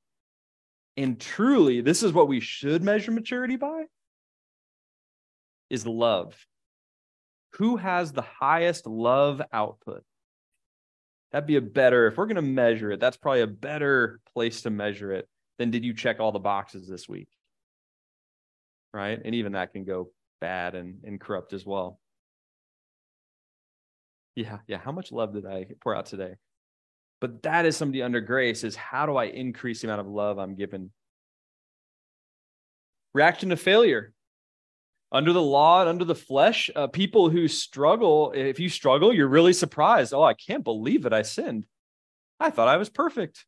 And truly, this is what we should measure maturity by, is love. Who has the highest love output? That'd be a better, if we're going to measure it, that's probably a better place to measure it than did you check all the boxes this week, right? And even that can go bad and, and corrupt as well. Yeah, yeah. How much love did I pour out today? But that is somebody under grace, is how do I increase the amount of love I'm given? Reaction to failure. Under the law and under the flesh, uh, people who struggle, if you struggle, you're really surprised. Oh, I can't believe it. I sinned. I thought I was perfect.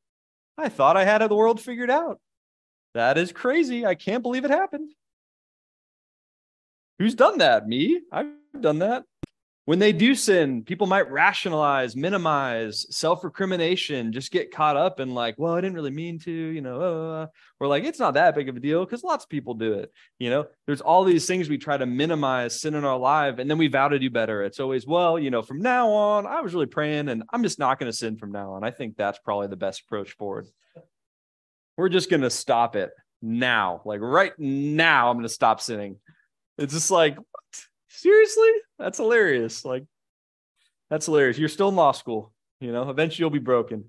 I thought I had the world figured out. That is crazy. I can't believe it happened. Who's done that? Me? I've done that. When they do sin, people might rationalize, minimize, self-recrimination, just get caught up in like, well, I didn't really mean to, you know, uh, or like, it's not that big of a deal because lots of people do it. You know, there's all these things we try to minimize sin in our life, and then we vow to do better. It's always, well, you know, from now on, I was really praying and I'm just not going to sin from now on. I think that's probably the best approach forward. We're just going to stop it now. Like right now, I'm going to stop sinning. It's just like, seriously? That's hilarious. Like, that's hilarious. You're still in law school, you know, eventually you'll be broken.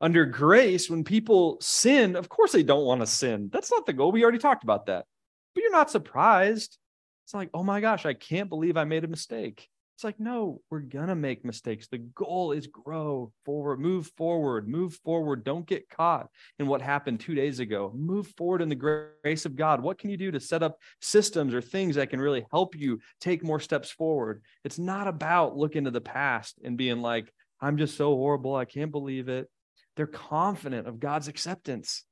Under grace, when people sin, of course they don't want to sin. That's not the goal. We already talked about that. But you're not surprised. It's like, oh my gosh, I can't believe I made a mistake. It's like, no, we're going to make mistakes. The goal is grow forward, move forward, move forward. Don't get caught in what happened two days ago. Move forward in the grace of God. What can you do to set up systems or things that can really help you take more steps forward? It's not about looking to the past and being like, I'm just so horrible. I can't believe it. They're confident of God's acceptance.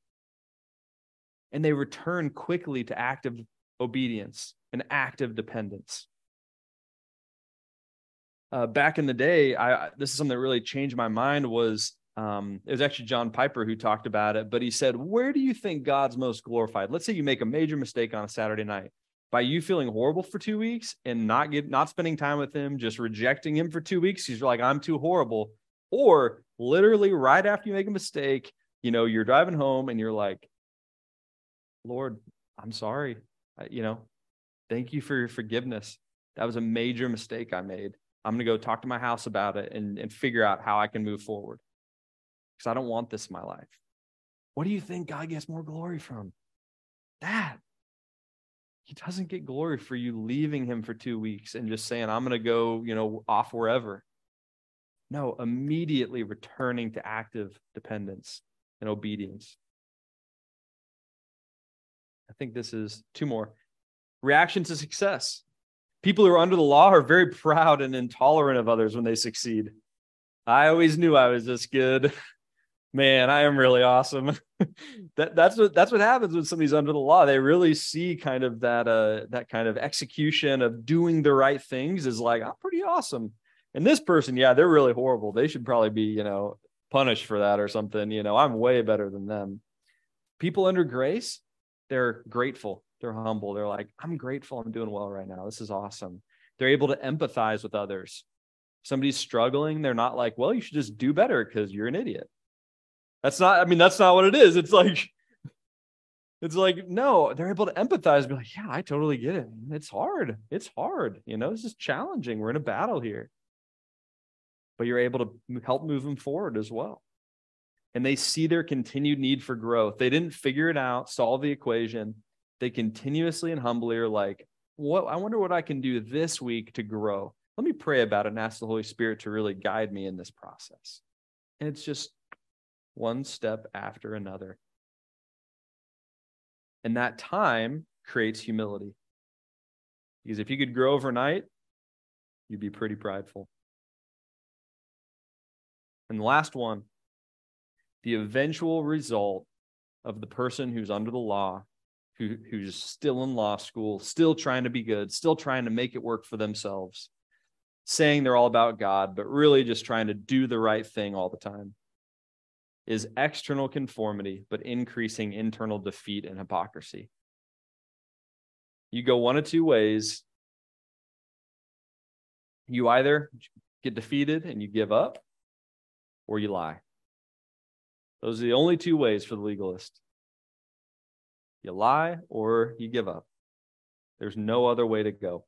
And they return quickly to active obedience and active dependence. Uh, back in the day, I, this is something that really changed my mind was, um, it was actually John Piper who talked about it, but he said, where do you think God's most glorified? Let's say you make a major mistake on a Saturday night by you feeling horrible for two weeks and not get, not spending time with him, just rejecting him for two weeks. He's like, I'm too horrible. Or literally right after you make a mistake, you know, you're driving home and you're like, Lord, I'm sorry. I, you know, thank you for your forgiveness. That was a major mistake I made. I'm going to go talk to my house about it and, and figure out how I can move forward because I don't want this in my life. What do you think God gets more glory from? That. He doesn't get glory for you leaving him for two weeks and just saying, I'm going to go, you know, off wherever. No, immediately returning to active dependence and obedience. I think this is two more. Reaction to success. People who are under the law are very proud and intolerant of others when they succeed. I always knew I was this good. Man, I am really awesome. that, that's what that's what happens when somebody's under the law. They really see kind of that uh, that kind of execution of doing the right things is like, I'm pretty awesome. And this person, yeah, they're really horrible. They should probably be, you know, punished for that or something. You know, I'm way better than them. People under grace, they're grateful. They're humble. They're like, I'm grateful I'm doing well right now. This is awesome. They're able to empathize with others. Somebody's struggling. They're not like, well, you should just do better because you're an idiot. That's not, I mean, that's not what it is. It's like, it's like, no, they're able to empathize, be like, yeah, I totally get it. It's hard. It's hard. You know, this is challenging. We're in a battle here. But you're able to help move them forward as well. And they see their continued need for growth. They didn't figure it out, solve the equation. They continuously and humbly are like, what? I wonder what I can do this week to grow. Let me pray about it and ask the Holy Spirit to really guide me in this process. And it's just one step after another. And that time creates humility. Because if you could grow overnight, you'd be pretty prideful. And the last one, the eventual result of the person who's under the law, who, who's still in law school, still trying to be good, still trying to make it work for themselves, saying they're all about God, but really just trying to do the right thing all the time, is external conformity, but increasing internal defeat and hypocrisy. You go one of two ways. You either get defeated and you give up, or you lie. Those are the only two ways for the legalist. You lie or you give up. There's no other way to go.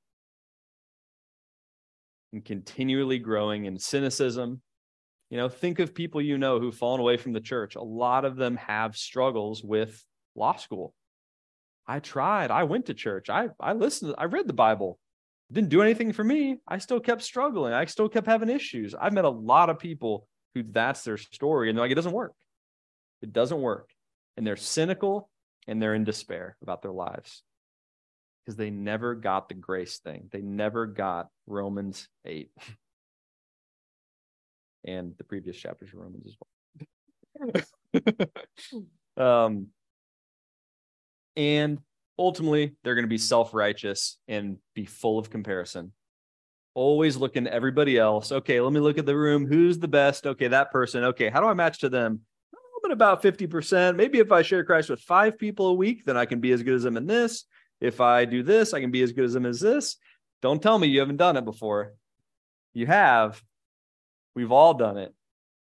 And continually growing in cynicism. You know, think of people you know who've fallen away from the church. A lot of them have struggles with law school. I tried. I went to church. I, I listened. I read the Bible. It didn't do anything for me. I still kept struggling. I still kept having issues. I've met a lot of people who that's their story, and they're like, it doesn't work. It doesn't work. And they're cynical and they're in despair about their lives because they never got the grace thing. They never got Romans eight and the previous chapters of Romans as well. um, and ultimately, they're going to be self-righteous and be full of comparison. Always looking at everybody else. Okay, let me look at the room. Who's the best? Okay, that person. Okay, how do I match to them? I'm at about fifty percent. Maybe if I share Christ with five people a week, then I can be as good as them in this. If I do this, I can be as good as them as this. Don't tell me you haven't done it before. You have. We've all done it.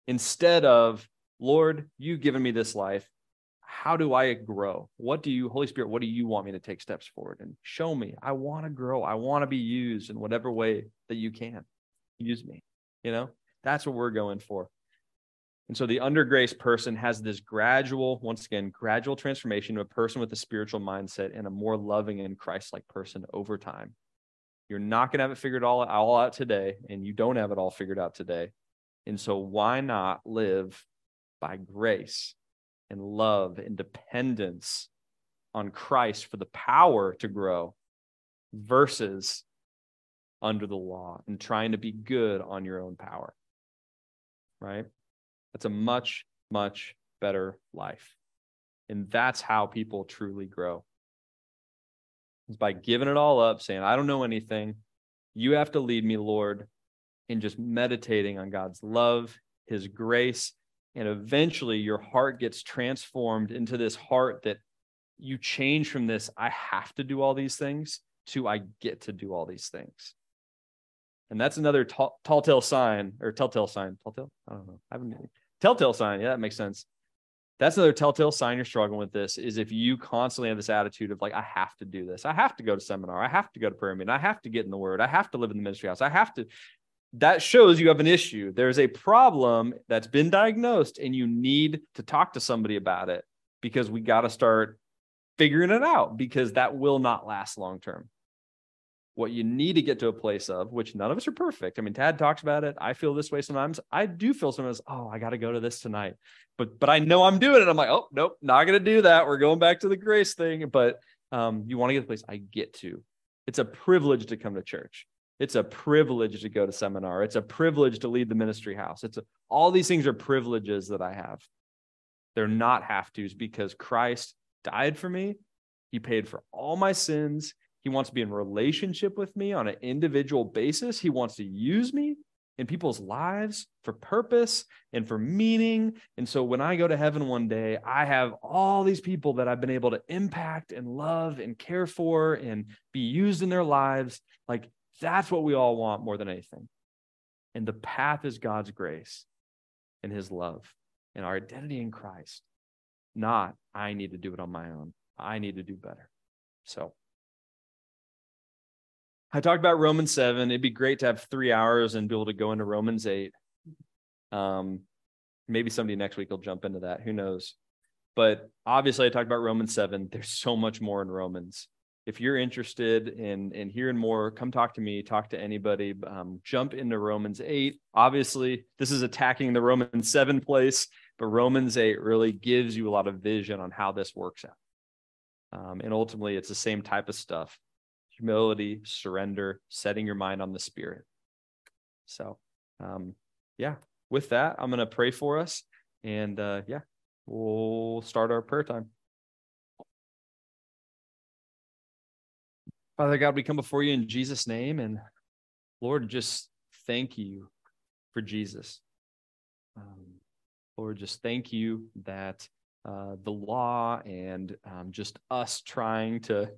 Instead of, Lord, you've given me this life. How do I grow? What do you, Holy Spirit, what do you want me to take steps forward? And show me, I want to grow. I want to be used in whatever way that you can. Use me, you know? That's what we're going for. And so the under grace person has this gradual, once again, gradual transformation to a person with a spiritual mindset and a more loving and Christ-like person over time. You're not going to have it figured all, all out today, and you don't have it all figured out today. And so why not live by grace and love and dependence on Christ for the power to grow versus under the law and trying to be good on your own power, right? That's a much, much better life. And that's how people truly grow. It's by giving it all up, saying, I don't know anything. You have to lead me, Lord, and just meditating on God's love, his grace, and eventually your heart gets transformed into this heart that you change from this, I have to do all these things, to I get to do all these things. And that's another tall, telltale sign, or telltale sign, telltale? I don't know. I haven't, telltale sign, yeah, that makes sense. That's another telltale sign you're struggling with this, is if you constantly have this attitude of like, I have to do this. I have to go to seminar. I have to go to prayer meeting. I have to get in the word. I have to live in the ministry house. I have to... That shows you have an issue. There's a problem that's been diagnosed and you need to talk to somebody about it, because we got to start figuring it out, because that will not last long term. What you need to get to a place of, which none of us are perfect. I mean, Tad talks about it. I feel this way sometimes. I do feel sometimes, oh, I got to go to this tonight. But but I know I'm doing it. I'm like, oh, nope, not going to do that. We're going back to the grace thing. But um, you want to get to the place, I get to. It's a privilege to come to church. It's a privilege to go to seminar. It's a privilege to lead the ministry house. It's a, all these things are privileges that I have. They're not have-tos, because Christ died for me. He paid for all my sins. He wants to be in relationship with me on an individual basis. He wants to use me in people's lives for purpose and for meaning. And so when I go to heaven one day, I have all these people that I've been able to impact and love and care for and be used in their lives. Like, that's what we all want more than anything. And the path is God's grace and his love and our identity in Christ, not I need to do it on my own. I need to do better. So I talked about Romans seven. It'd be great to have three hours and be able to go into Romans eight. Um, maybe somebody next week will jump into that. Who knows? But obviously I talked about Romans seven. There's so much more in Romans. If you're interested in, in hearing more, come talk to me, talk to anybody, um, jump into Romans eight. Obviously, this is attacking the Romans seven place, but Romans eight really gives you a lot of vision on how this works out. Um, and ultimately, it's the same type of stuff. Humility, surrender, setting your mind on the Spirit. So, um, yeah, with that, I'm going to pray for us. And uh, yeah, we'll start our prayer time. Father God, we come before you in Jesus' name, and Lord, just thank you for Jesus. Um, Lord, just thank you that uh, the law and um, just us trying to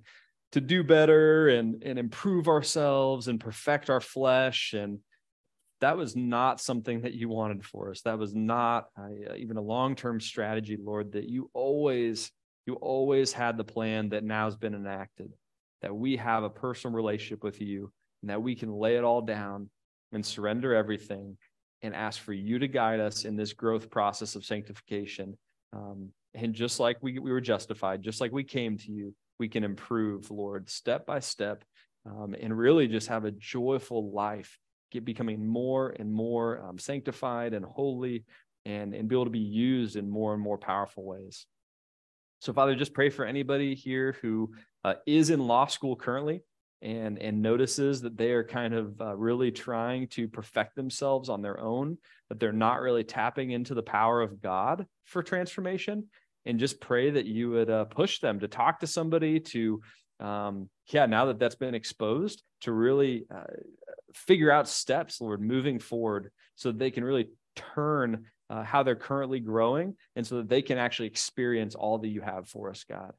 to do better and, and improve ourselves and perfect our flesh, and that was not something that you wanted for us. That was not uh, even a long-term strategy, Lord, that you always, you always had the plan that now has been enacted, that we have a personal relationship with you and that we can lay it all down and surrender everything and ask for you to guide us in this growth process of sanctification. Um, and just like we, we were justified, just like we came to you, we can improve, Lord, step by step, um, and really just have a joyful life, get becoming more and more um, sanctified and holy and, and be able to be used in more and more powerful ways. So, Father, just pray for anybody here who uh, is in law school currently and, and notices that they are kind of uh, really trying to perfect themselves on their own, that they're not really tapping into the power of God for transformation. And just pray that you would uh, push them to talk to somebody to, um, yeah, now that that's been exposed, to really uh, figure out steps, Lord, moving forward so that they can really turn Uh, how they're currently growing, and so that they can actually experience all that you have for us, God.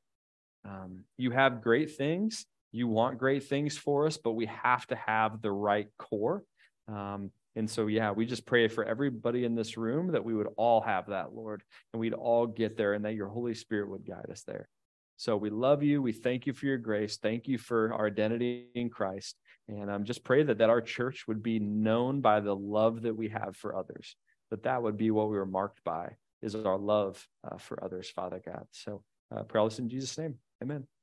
Um, you have great things. You want great things for us, but we have to have the right core. Um, and so, yeah, we just pray for everybody in this room that we would all have that, Lord, and we'd all get there and that your Holy Spirit would guide us there. So we love you. We thank you for your grace. Thank you for our identity in Christ. And um, just pray that, that our church would be known by the love that we have for others. That that would be what we were marked by, is our love uh, for others, Father God. So uh, pray all this in Jesus' name. Amen.